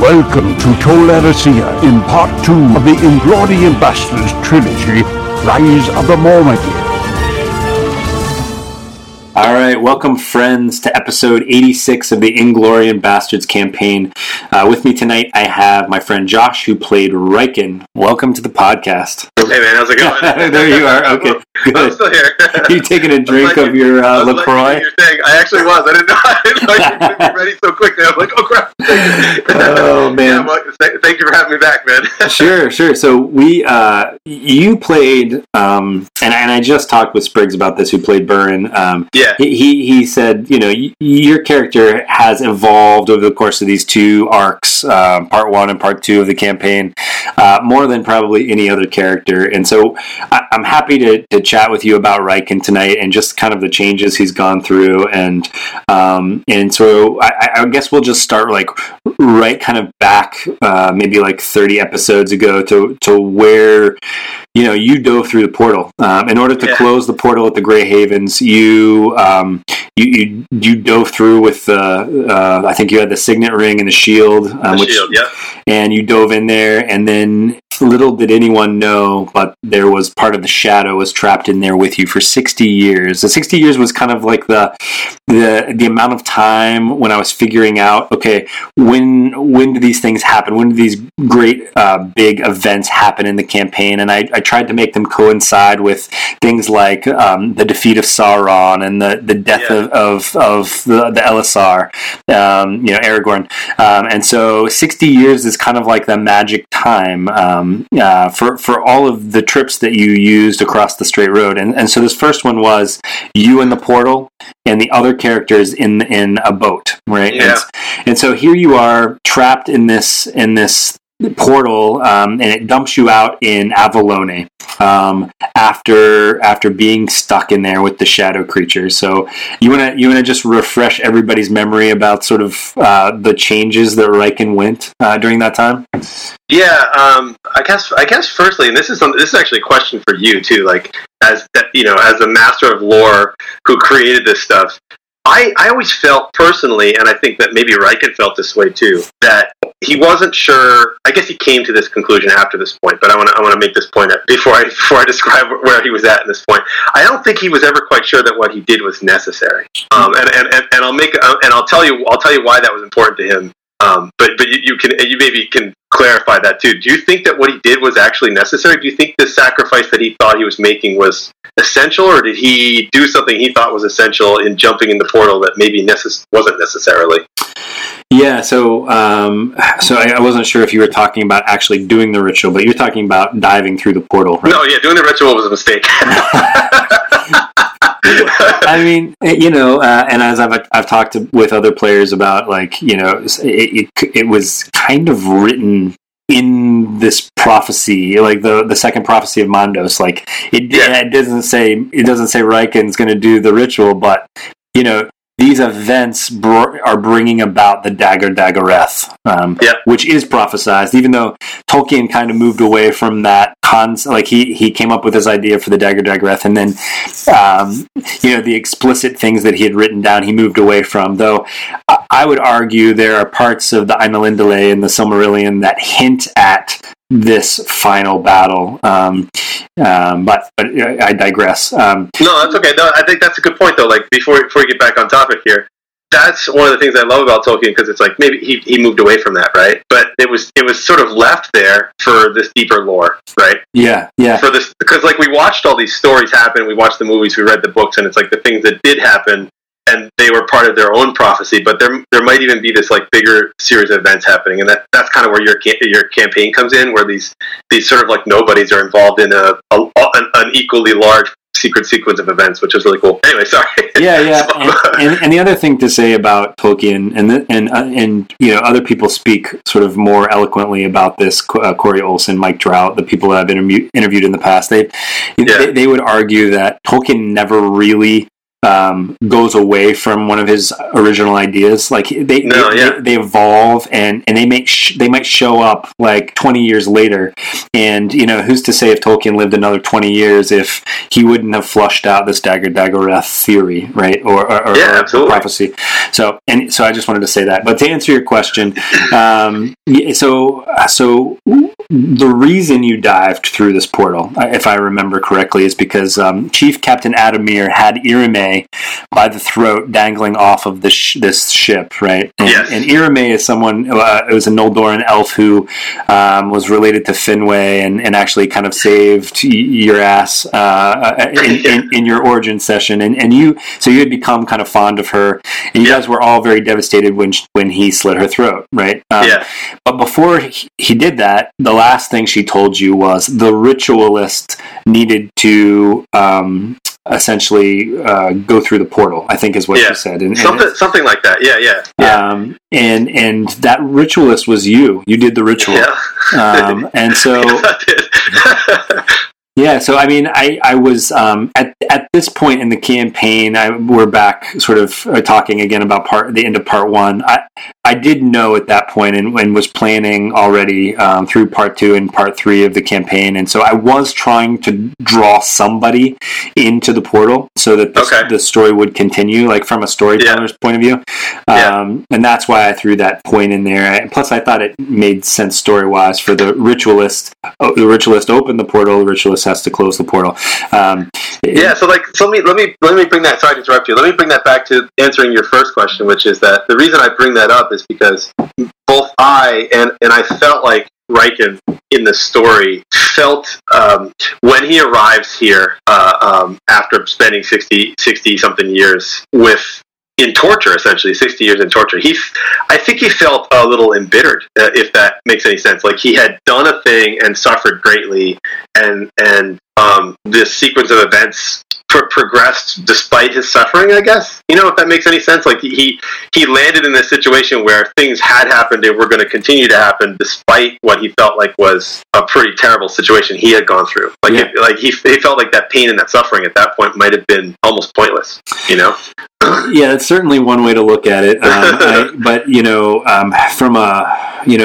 Welcome to Tol Eressëa in part 2 of the Inglorion Bastards trilogy, Rise of the Mormagee. Alright, welcome friends to episode 86 of the Inglorion Bastards campaign. With me tonight I have my friend Josh, who played Riken. Welcome to the podcast. Hey man, how's it going? There you are, okay. Good. I'm still here. Are you taking a drink of your LaCroix? I actually was. I didn't know you were ready so quickly. I was like, oh crap. Oh man. Yeah, well, thank you for having me back, man. Sure. So you played, and I just talked with Spriggs about this, who played Byrne. Yeah. He said, you know, your character has evolved over the course of these two arcs, part one and part two of the campaign, more than probably any other character. And so I'm happy to chat with you about Riken tonight and just kind of the changes he's gone through, and so I guess we'll just start right kind of back maybe 30 episodes ago to where you dove through the portal in order to close the portal at the Grey Havens. You dove through with the I think you had the signet ring and the shield, and you dove in there, and then little did anyone know, but there was part of the shadow was trapped in there with you for 60 years. The 60 years was kind of like the amount of time when I was figuring out, okay, when do these things happen? When do these great big events happen in the campaign? And I tried to make them coincide with things like the defeat of Sauron and the death of the Elessar, Aragorn. And so 60 years is kind of like the magic time for all of the trips that you used across the straight road, and so this first one was you in the portal and the other characters in a boat, right? Yeah. And so here you are trapped in this portal, and it dumps you out in Avallónë after being stuck in there with the shadow creature. So you wanna just refresh everybody's memory about sort of the changes that Riken went during that time. Yeah, I guess. Firstly, and this is actually a question for you too. As the master of lore who created this stuff, I always felt personally, and I think that maybe Riken felt this way too, that he wasn't sure. I guess he came to this conclusion after this point, but I want to make this point before I describe where he was at this point. I don't think he was ever quite sure that what he did was necessary. And I'll tell you why that was important to him. But you maybe can clarify that too. Do you think that what he did was actually necessary? Do you think the sacrifice that he thought he was making was essential, or did he do something he thought was essential in jumping in the portal that maybe wasn't necessarily? Yeah, so I wasn't sure if you were talking about actually doing the ritual, but you're talking about diving through the portal, right? No, yeah, doing the ritual was a mistake. I mean, and as I've talked with other players about, it was kind of written in this prophecy, the second prophecy of Mandos. It doesn't say Riken's going to do the ritual, but these events are bringing about the Dagor Dagorath, which is prophesized, even though Tolkien kind of moved away from that concept. He came up with this idea for the Dagor Dagorath, and then the explicit things that he had written down he moved away from, though I would argue there are parts of the Ainulindalë and the Silmarillion that hint at this final battle, but I digress. No, that's okay. No, I think that's a good point, though. Before we get back on topic here, that's one of the things I love about Tolkien, because it's maybe he moved away from that, right? But it was sort of left there for this deeper lore, right? Yeah. For this, because we watched all these stories happen, we watched the movies, we read the books, and it's the things that did happen, and they were part of their own prophecy, but there might even be this bigger series of events happening, and that's kind of where your campaign comes in, where these sort of nobodies are involved in an equally large secret sequence of events, which is really cool. Anyway, sorry. Yeah. So, and the other thing to say about Tolkien, and you know, other people speak sort of more eloquently about this, Corey Olson, Mike Drout, the people that I've interviewed in the past, they would argue that Tolkien never really goes away from one of his original ideas. Like they evolve and they make they might show up like 20 years later, and you know, who's to say if Tolkien lived another 20 years if he wouldn't have flushed out this Dagor Dagorath theory, right? Or prophecy. So I just wanted to say that. But to answer your question, so the reason you dived through this portal, if I remember correctly, is because Chief Captain Ademir had Írimë by the throat dangling off of this ship, right? And Írimë is someone, it was a Noldorin elf who was related to Finwë and actually kind of saved your ass in your origin session. And you had become kind of fond of her, and you guys were all very devastated when he slit her throat, right? But before he did that, the last thing she told you was the ritualist needed to essentially go through the portal, I think is what you said, and something like that. And that ritualist was you did the ritual. And so yeah, so I mean, I was at this point in the campaign. We're back, sort of talking again about the end of part one. I did know at that point, and was planning already through part two and part three of the campaign, and so I was trying to draw somebody into the portal so that the story would continue, like from a storyteller's point of view. And that's why I threw that point in there. And plus, I thought it made sense story wise for the ritualist. The ritualist opened the portal. The ritualist has to close the portal. Let me bring that. Sorry to interrupt you. Let me bring that back to answering your first question, which is that the reason I bring that up is because both I and I felt like Riken in the story felt when he arrives here after spending 60 something years in torture, essentially 60 years in torture, I think he felt a little embittered, if that makes any sense. Like he had done a thing and suffered greatly, and this sequence of events progressed despite his suffering, I guess. You know, if that makes any sense. Like he landed in this situation where things had happened and were going to continue to happen despite what he felt like was a pretty terrible situation he had gone through. He felt like that pain and that suffering at that point might have been almost pointless, you know? Yeah, that's certainly one way to look at it. But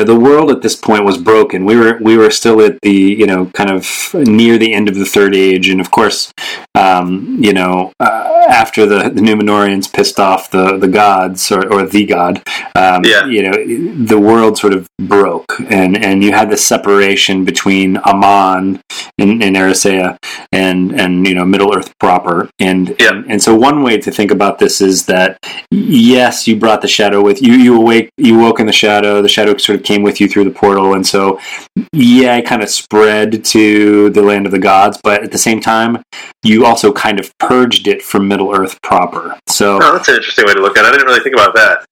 the world at this point was broken. We were still at the, kind of near the end of the Third Age. And of course, after the Númenóreans pissed off the gods or the god, the world sort of broke. And you had this separation between Aman and Arisea and Middle Earth proper. And so one way to think about this is that, yes, you brought the shadow with you. You woke in the shadow. The shadow sort of came with you through the portal. And so, it kind of spread to the land of the gods. But at the same time, you also kind of purged it from Middle Earth proper. So that's an interesting way to look at it. I didn't really think about that.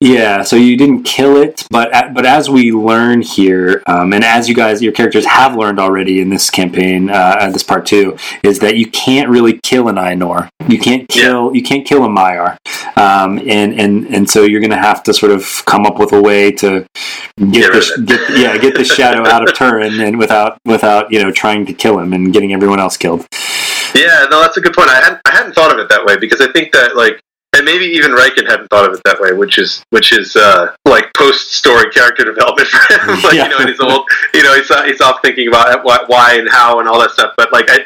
Yeah, so you didn't kill it, but as we learn here, and as your characters have learned already in this campaign, this part two, is that you can't really kill an Ainur. You can't kill a Maiar, and so you're going to have to sort of come up with a way to get the shadow out of Turin, and without trying to kill him and getting everyone else killed. Yeah, no, that's a good point. I hadn't thought of it that way, because I think that and maybe even Riken hadn't thought of it that way, which is like post-story character development for him. He's old, he's off thinking about why and how and all that stuff. But I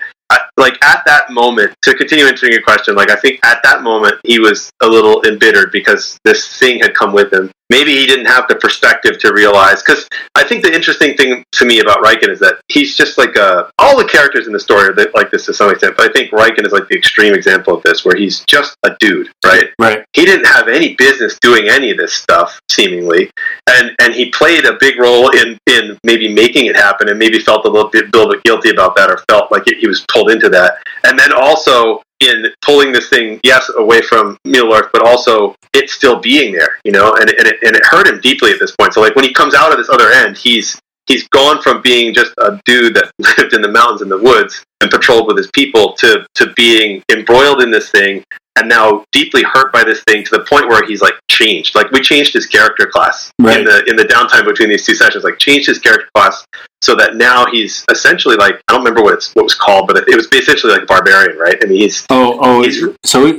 at that moment, to continue answering your question, I think at that moment he was a little embittered because this thing had come with him. Maybe he didn't have the perspective to realize, because I think the interesting thing to me about Riken is that he's just all the characters in the story are like this to some extent, but I think Riken is the extreme example of this, where he's just a dude, right? Right. He didn't have any business doing any of this stuff, seemingly, and he played a big role in maybe making it happen, and maybe felt a little bit guilty about that, or felt like he was pulled into that. And then also, in pulling this thing, yes, away from Middle Earth, but also it still being there, and it hurt him deeply at this point. So when he comes out of this other end, he's he's gone from being just a dude that lived in the mountains and the woods and patrolled with his people to being embroiled in this thing and now deeply hurt by this thing to the point where he's like changed. Like we changed his character class right. in the downtime between these two sessions, like changed his character class so that now he's essentially like, I don't remember what it was called, but it was basically like barbarian, right? I mean, he's so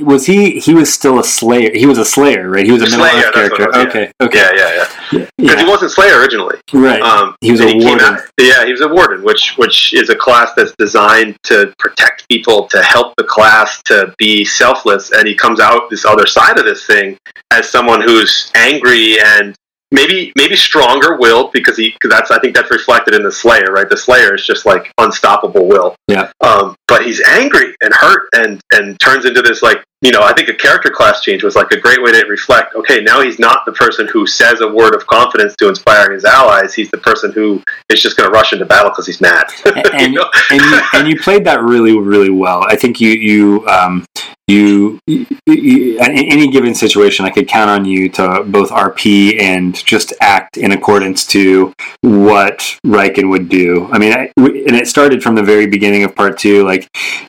was he was still a slayer. He was a slayer, right? He was a Middle Earth character. Was, yeah. Okay. Yeah. Because he wasn't Slayer originally. Right. He was a warden. He was a warden, which is a class that's designed to protect people, to help the class, to be selfless. And he comes out this other side of this thing as someone who's angry and maybe stronger-willed, because I think that's reflected in the Slayer, right? The Slayer is just like unstoppable will. Yeah. But he's angry and hurt and turns into this like, you know, I think a character class change was like a great way to reflect, okay, now he's not the person who says a word of confidence to inspire his allies. He's the person who is just going to rush into battle because he's mad. And, you know? and you played that really, really well. I think you in any given situation, I could count on you to both RP and just act in accordance to what Riken would do. I mean, and it started from the very beginning of part two. Like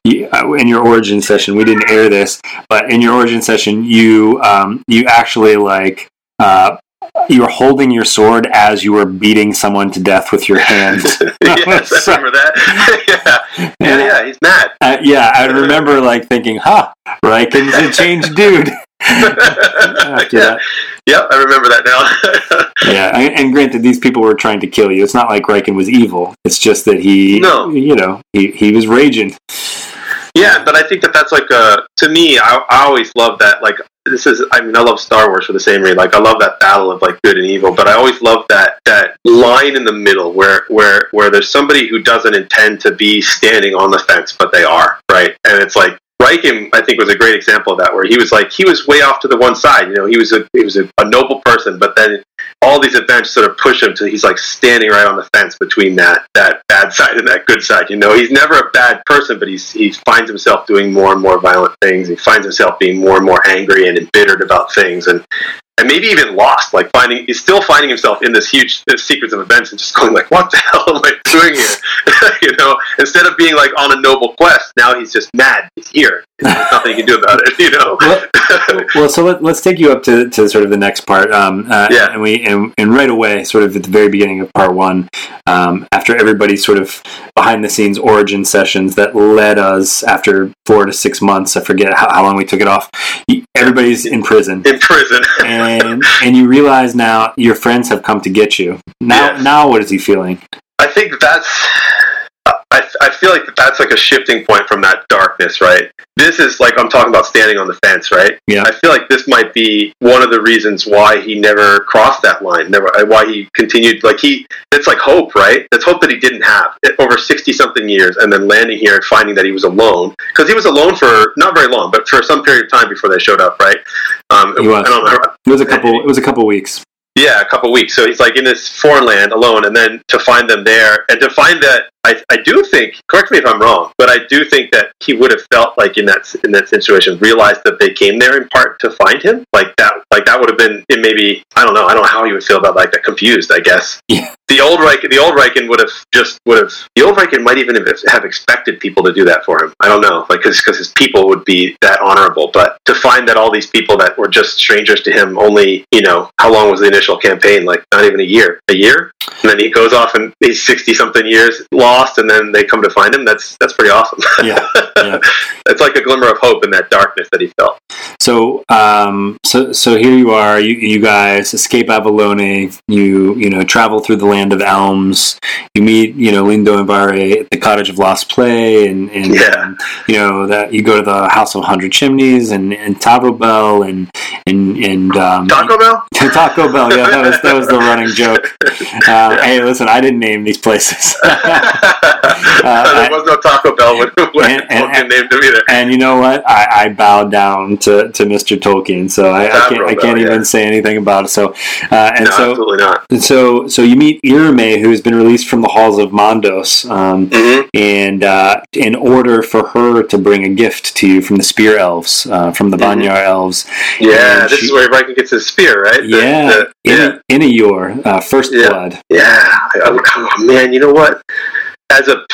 in your origin session, we didn't air this, but in your origin session, you actually like. You were holding your sword as you were beating someone to death with your hands. Yes, I remember that. Yeah, he's mad. I remember like thinking, Riken's a changed dude. Yeah, I remember that now. Yeah, and granted, these people were trying to kill you. It's not like Riken was evil. It's just that he was raging. Yeah, but I think that's like to me, I always love that, like, I love Star Wars for the same reason. Like, I love that battle of, like, good and evil, but I always love that line in the middle where there's somebody who doesn't intend to be standing on the fence, but they are, right? And it's like, Riken, I think, was a great example of that, where he was way off to the one side, you know, he was a noble person, but then all these events sort of push him to, he's like standing right on the fence between that bad side and that good side, you know. He's never a bad person, but he finds himself doing more and more violent things. He finds himself being more and more angry and embittered about things, and maybe even lost, like he's still finding himself in this huge sequence of events and just going like, what the hell am I doing here? You know, instead of being like on a noble quest, now he's just mad. He's here. There's nothing you can do about it, you know. Well, so let's take you up to sort of the next part. And right away, sort of at the very beginning of part one, after everybody's sort of behind the scenes origin sessions that led us after 4 to 6 months, I forget how long we took it off. Everybody's in prison. And you realize now your friends have come to get you. Now what is he feeling? I think that's... I feel like that's like a shifting point from that darkness, right? This is like, I'm talking about standing on the fence, right? Yeah. I feel like this might be one of the reasons why he never crossed that line, why he continued, like it's like hope, right? That's hope that he didn't have over 60-something years, and then landing here and finding that he was alone, because he was alone for, not very long, but for some period of time before they showed up, right? I don't know. It was a couple weeks. Yeah, a couple weeks. So he's like in this foreign land alone, and then to find them there, and to find that, I do think, correct me if I'm wrong, but I do think that he would have felt like in that situation, realized that they came there in part to find him, like that would have been, it maybe, I don't know how he would feel about like that, confused, I guess. Yeah. The old Riken would have might even have expected people to do that for him. I don't know, like because his people would be that honorable, but to find that all these people that were just strangers to him, only, you know, how long was the initial campaign? Like not even a year, and then he goes off and he's 60-something years lost, and then they come to find him. That's pretty awesome. Yeah. It's like a glimmer of hope in that darkness that he felt. So, so here you are. You guys escape Avallónë. You travel through the land of Elms. You meet Lindo and Vare at the Cottage of Lost Play, and you go to the House of 100 Chimneys and Taco Bell and Taco Bell. Taco Bell. Yeah, that was the running joke. Hey, listen, I didn't name these places. There was no Taco Bell when Tolkien named them either. And you know what? I bow down to Mr. Tolkien, so I can't even say anything about it. So, absolutely not. And so you meet Írimë, who has been released from the halls of Mondos, and in order for her to bring a gift to you from the Spear Elves, from the Vanyar Elves. Yeah, this is where Riken gets his spear, right? Enayor, First Blood. Yeah. yeah, oh man, you know what? As a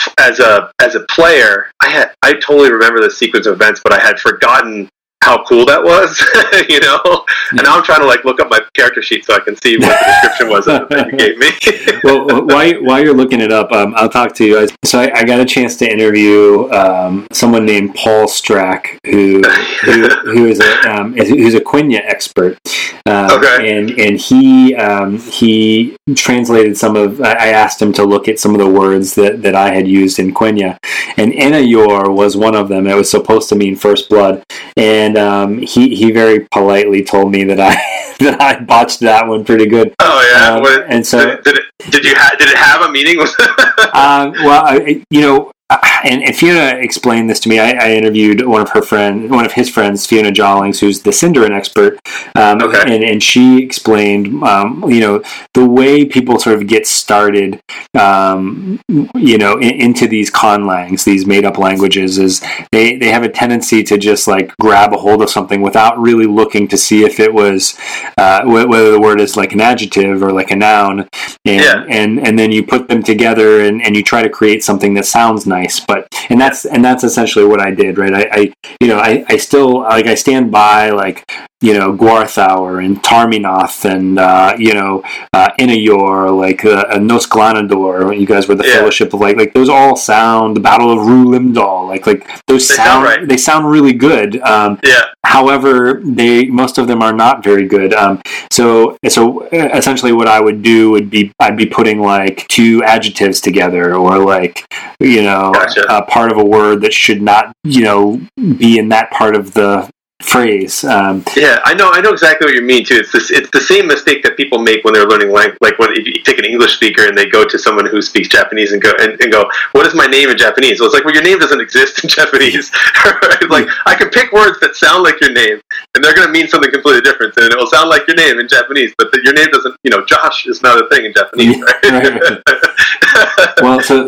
player, I totally remember the sequence of events, but I had forgotten how cool that was, you know? Yeah. And now I'm trying to look up my character sheet so I can see what the description was that you gave me. Well, while you're looking it up, I'll talk to you. So I got a chance to interview someone named Paul Strack, who's a Quenya expert. And he translated some of. I asked him to look at some of the words that I had used in Quenya, and Enayor was one of them. It was supposed to mean first blood, and he very politely told me that I botched that one pretty good. Oh yeah, did it have a meaning? And Fiona explained this to me. I interviewed one of his friends, Fiona Jollings, who's the Sindarin expert, and she explained, the way people sort of get started, into these conlangs, these made-up languages, is they have a tendency to just grab a hold of something without really looking to see if it was whether the word is an adjective or a noun, and then you put them together and you try to create something that sounds nice. But that's essentially what I did, right? I still stand by Gwarthaur and Tarminoth and Enayor, Nos Glanador. You guys were the Fellowship of those all sound, the Battle of Rú-Limdal, those sound right. They sound really good. However, most of them are not very good. So essentially, what I would do would be I'd be putting two adjectives together, or gotcha. A part of a word that should not be in that part of the phrase. I know exactly what you mean too. It's the same mistake that people make when they're learning language. When you take an English speaker and they go to someone who speaks Japanese and go, what is my name in Japanese? Well, it's your name doesn't exist in Japanese. I can pick words that sound like your name, and they're going to mean something completely different, and it will sound like your name in Japanese, but your name doesn't. Josh is not a thing in Japanese, right? Well, so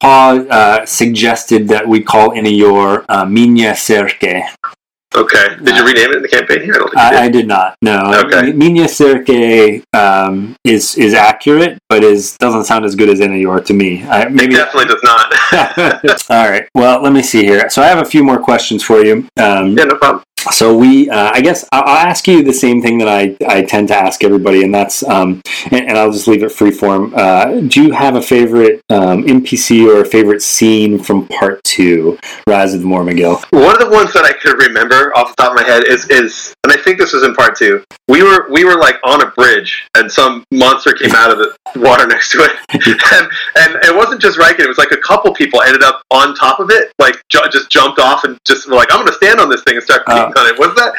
Paul suggested that we call Enayor Minya Serkë. Okay. Did you rename it in the campaign? I did not. No. Okay. Minya Serkë is accurate, but doesn't sound as good as Enayor to me. It definitely does not. All right. Well, let me see here. So I have a few more questions for you. Yeah, no problem. So I guess I'll ask you the same thing that I tend to ask everybody, and that's, and I'll just leave it free form. Do you have a favorite NPC or a favorite scene from Part 2, Rise of the Mormagee? One of the ones that I could remember off the top of my head is, and I think this was in Part 2, we were on a bridge, and some monster came out of the water next to it, and it wasn't just Riken, it was a couple people ended up on top of it, just jumped off and just were I'm going to stand on this thing and start Was that?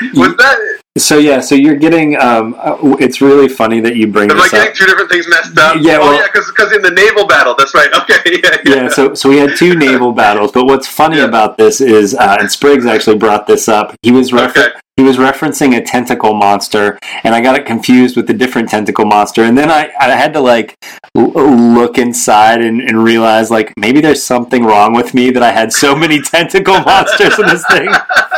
So yeah, so you're getting. It's really funny that you bring this up. Getting two different things messed up. Yeah, because in the naval battle, that's right. Okay. Yeah. So we had two naval battles, but what's funny about this is, and Spriggs actually brought this up. He was He was referencing a tentacle monster, and I got it confused with a different tentacle monster. And then I had to look inside and realize maybe there's something wrong with me that I had so many tentacle monsters in this thing.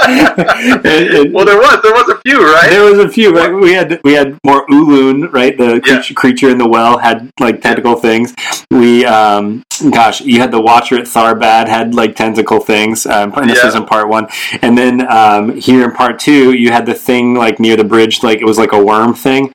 Well, there was a few, right? There was a few, right? We had more Ulun, right? The creature in the well had tentacle things. We, you had the Watcher at Tharbad had tentacle things. And this was in Part 1, and then here in Part 2. You had the thing near the bridge, it was a worm thing,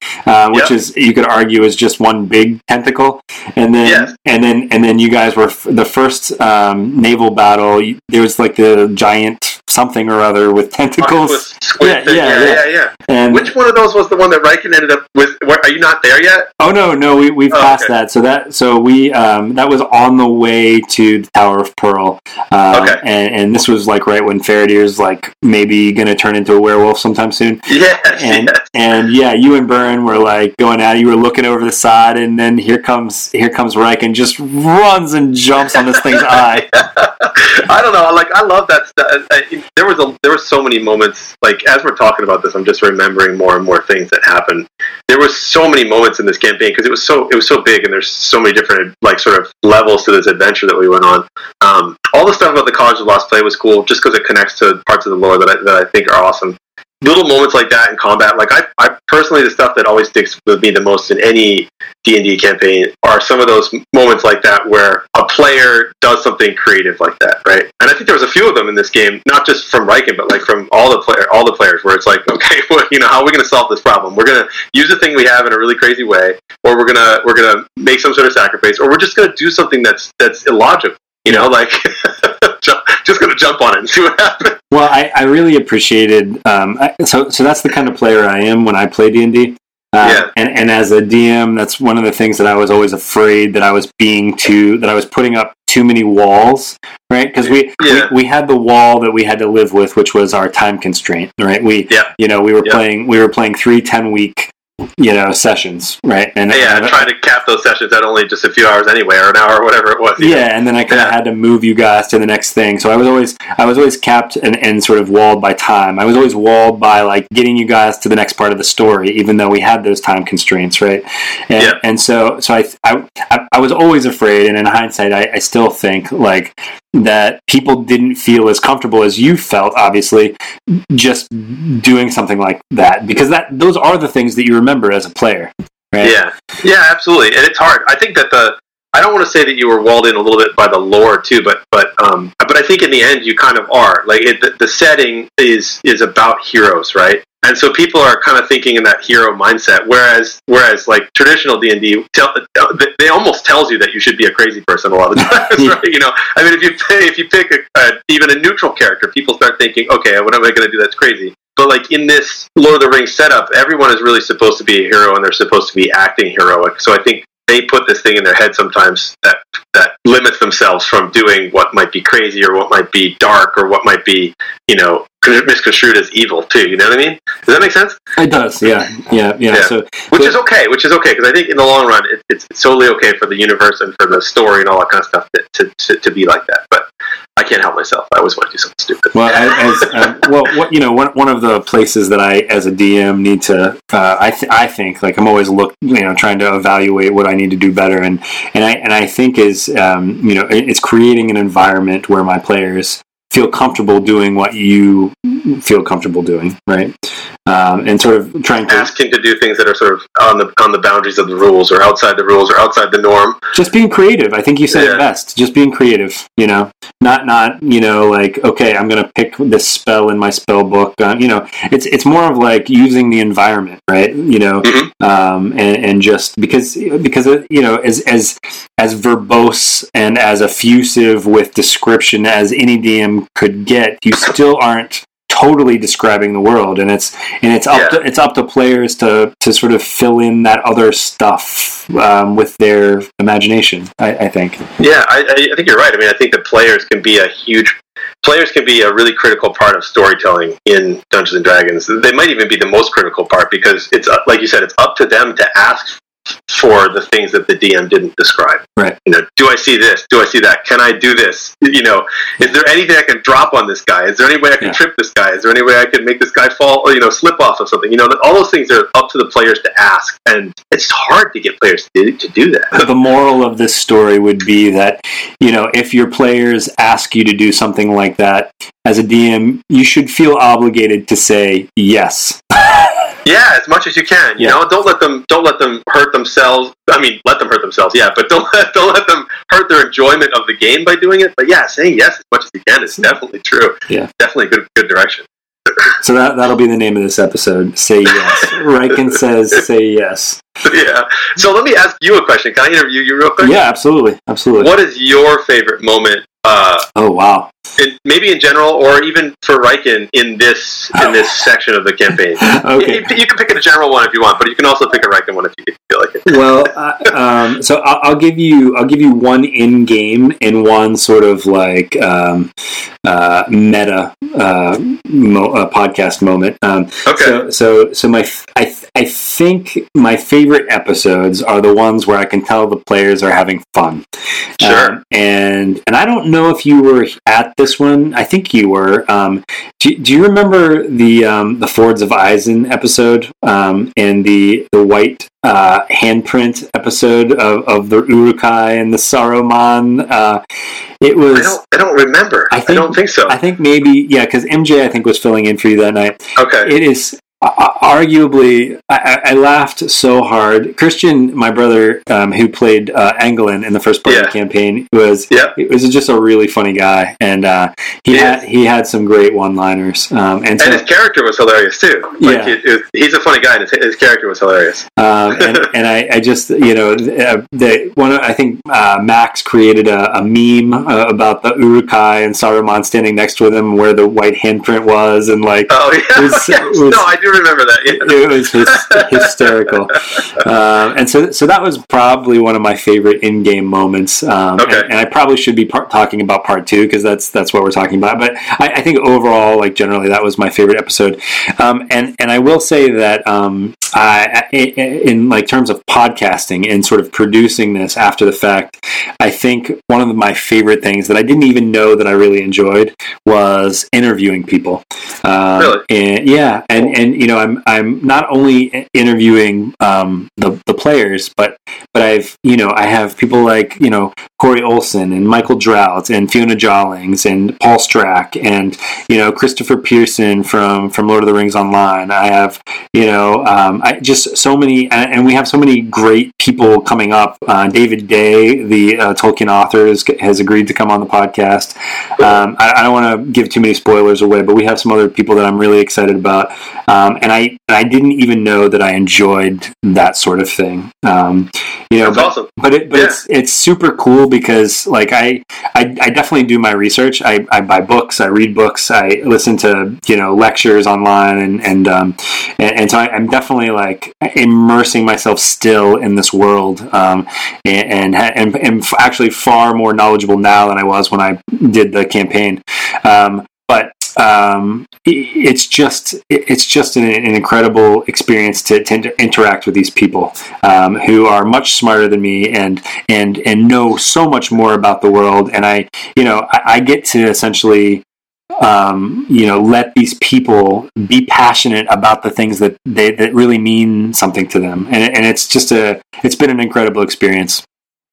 which is, you could argue, is just one big tentacle. And then and then you guys were the first naval battle. There was the giant something or other with tentacles. Yeah. And which one of those was the one that Riken ended up with? Are you not there yet? Oh no, we've passed that. So we that was on the way to the Tower of Pearl. And this was right when Faradir's maybe going to turn into a werewolf sometime soon. And you and Byrne were going at it. You were looking over the side, and then here comes Riken, just runs and jumps on this thing's eye. I don't know. I love that stuff. There were so many moments. As we're talking about this, I'm just remembering more and more things that happened. There were so many moments in this campaign because it was so big, and there's so many different sort of levels to this adventure that we went on. All the stuff about the College of Lost Play was cool, just because it connects to parts of the lore that I think are awesome. Little moments like that in combat, I personally, the stuff that always sticks with me the most in any D&D campaign are some of those moments like that where a player does something creative like that, right? And I think there was a few of them in this game, not just from Riken, but like from all the players, where it's like, okay, well, you know, how are we going to solve this problem? We're going to use the thing we have in a really crazy way, or we're gonna make some sort of sacrifice, or we're just going to do something that's illogical, you know, like just going to jump on it and see what happens. Well, I really appreciated. So that's the kind of player I am when I play D&D. And as a DM, that's one of the things that I was always afraid that I was putting up too many walls, right? Because we had the wall that we had to live with, which was our time constraint, right? We were playing 3 10-week, you know, sessions, right? And I tried to cap those sessions at only just a few hours anyway, or an hour, or whatever it was. And then I kind of had to move you guys to the next thing. So I was always capped and sort of walled by time. I was always walled by like getting you guys to the next part of the story, even though we had those time constraints, right? And so I was always afraid, and in hindsight, I still think like that people didn't feel as comfortable as you felt, obviously, just doing something like that, because those are the things that you remember as a player, right? Yeah, absolutely, and it's hard. I think that I don't want to say that you were walled in a little bit by the lore too, but I think in the end you kind of are. Like the setting is about heroes, right? And so people are kind of thinking in that hero mindset, whereas like traditional D&D, they almost tells you that you should be a crazy person a lot of times, right? You know, I mean, if you pick even a neutral character, people start thinking, okay, what am I going to do that's crazy? But like in this Lord of the Rings setup, everyone is really supposed to be a hero, and they're supposed to be acting heroic. So I think they put this thing in their head sometimes that limits themselves from doing what might be crazy, or what might be dark, or what might be, you know, misconstrued as evil too. You know what I mean? Does that make sense? It does. Yeah. So, which is okay, because I think in the long run, it's totally okay for the universe and for the story and all that kind of stuff to be like that. But I can't help myself. I always want to do something stupid. Well, one of the places that I, as a DM, need to, I think, like I'm always trying to evaluate what I need to do better, and I think is, it's creating an environment where my players feel comfortable doing what you feel comfortable doing, right? And sort of trying to asking to do things that are sort of on the boundaries of the rules, or outside the rules, or outside the norm. Just being creative. I think you said it best. Just being creative. You know, not you know, like, okay, I'm going to pick this spell in my spell book. You know, it's more of like using the environment, right? You know, mm-hmm. And just because you know, as verbose and as effusive with description as any DM could get, you still aren't totally describing the world, and it's up to players to sort of fill in that other stuff with their imagination. I think. Yeah, I think you're right. I mean, I think that players can be a really critical part of storytelling in Dungeons and Dragons. They might even be the most critical part, because it's like you said, it's up to them to ask for the things that the DM didn't describe. Right. You know, do I see this? Do I see that? Can I do this? You know, is there anything I can drop on this guy? Is there any way I can trip this guy? Is there any way I can make this guy fall, or, you know, slip off of something? You know, all those things are up to the players to ask, and it's hard to get players to do that. The moral of this story would be that, you know, if your players ask you to do something like that, as a DM, you should feel obligated to say yes. Yeah, as much as you can. You know, don't let them hurt themselves. I mean, let them hurt themselves, yeah, but don't let them hurt their enjoyment of the game by doing it. But yeah, saying yes as much as you can is definitely true. Yeah, definitely good direction. So that'll be the name of this episode. Say yes. Riken says, say yes. Yeah. So let me ask you a question. Can I interview you real quick? Yeah, absolutely. What is your favorite moment? Oh wow! Maybe in general, or even for Riken in this section of the campaign. Okay, you can pick a general one if you want, but you can also pick a Riken one if you feel like it. Well, so I'll give you one in game and one sort of like meta podcast moment. Okay. So I think my favorite episodes are the ones where I can tell the players are having fun. Sure. And I don't know if you were at this one. I think you were. Do you remember the Fords of Isen episode and the white handprint episode of the Uruk-hai and the Saruman? It was. I don't remember. I don't think so. I think maybe because MJ I think was filling in for you that night. Okay. It is. Arguably, I laughed so hard. Christian, my brother, who played Anglin in the first part of the campaign, was just a really funny guy, and he had some great one-liners. And his character was hilarious too. He's a funny guy, and his character was hilarious. And I just, you know, I think Max created a meme about the Uruk-hai and Saruman standing next to them, where the white handprint was, and like, no, I do remember that. It was hysterical. And so that was probably one of my favorite in-game moments. And I probably should be talking about part two, because that's what we're talking about. But I think overall, like generally, that was my favorite episode. And I will say that in like terms of podcasting and sort of producing this after the fact, I think one of my favorite things that I didn't even know that I really enjoyed was interviewing people. Really? And you know, I'm not only interviewing the players, but I've, you know, I have people like, you know, Corey Olson and Mike Drout and Fiona Jollings and Paul Strack and, you know, Christopher Pearson from Lord of the Rings Online. I have, you know, just so many, and we have so many great people coming up. David Day, the Tolkien author, has agreed to come on the podcast. I don't want to give too many spoilers away, but we have some other people that I'm really excited about. And I didn't even know that I enjoyed that sort of thing. Awesome. But it's super cool, because like I definitely do my research. I buy books, I read books, I listen to, you know, lectures online, and so I'm definitely like immersing myself still in this world, and actually far more knowledgeable now than I was when I did the campaign. But it's just an incredible experience to interact with these people who are much smarter than me and know so much more about the world. And I get to essentially let these people be passionate about the things that really mean something to them. And it's just it's been an incredible experience.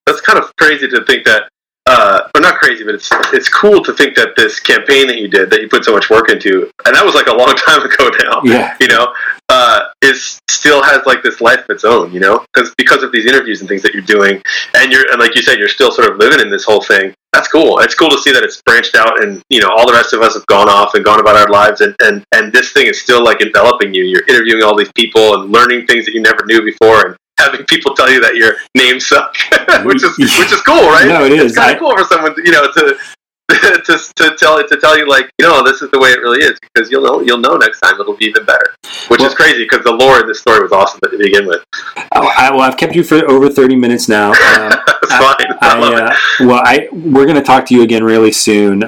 That's kind of crazy to think that. Well, not crazy, but it's cool to think that this campaign that you did, that you put so much work into, and that was like a long time ago now, is still has like this life of its own, you know, because of these interviews and things that you're doing, and like you said, you're still sort of living in this whole thing. That's cool. It's cool to see that it's branched out, and you know, all the rest of us have gone off and gone about our lives, and this thing is still like enveloping you. You're interviewing all these people and learning things that you never knew before, and having people tell you that your name sucks, which is cool, right? No, it is. It's kind of cool for someone, you know, to tell you like, you know, this is the way it really is, because you'll know next time it'll be even better. Which is crazy, because the lore in this story was awesome to begin with. I've kept you for over 30 minutes now. That's fine. We're going to talk to you again really soon.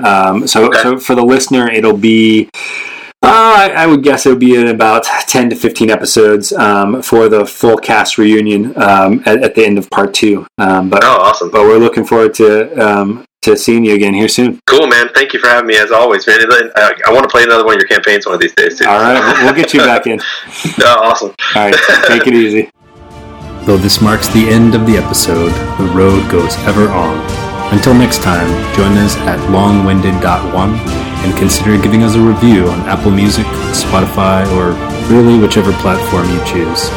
So for the listener, it'll be. I would guess it would be in about 10 to 15 episodes for the full cast reunion at the end of part two. Awesome. But we're looking forward to seeing you again here soon. Cool, man. Thank you for having me, as always, man. I want to play another one of your campaigns one of these days, too. All right. We'll get you back in. Awesome. All right. Take it easy. Though this marks the end of the episode, the road goes ever on. Until next time, join us at longwinded.1. and consider giving us a review on Apple Music, Spotify, or really whichever platform you choose.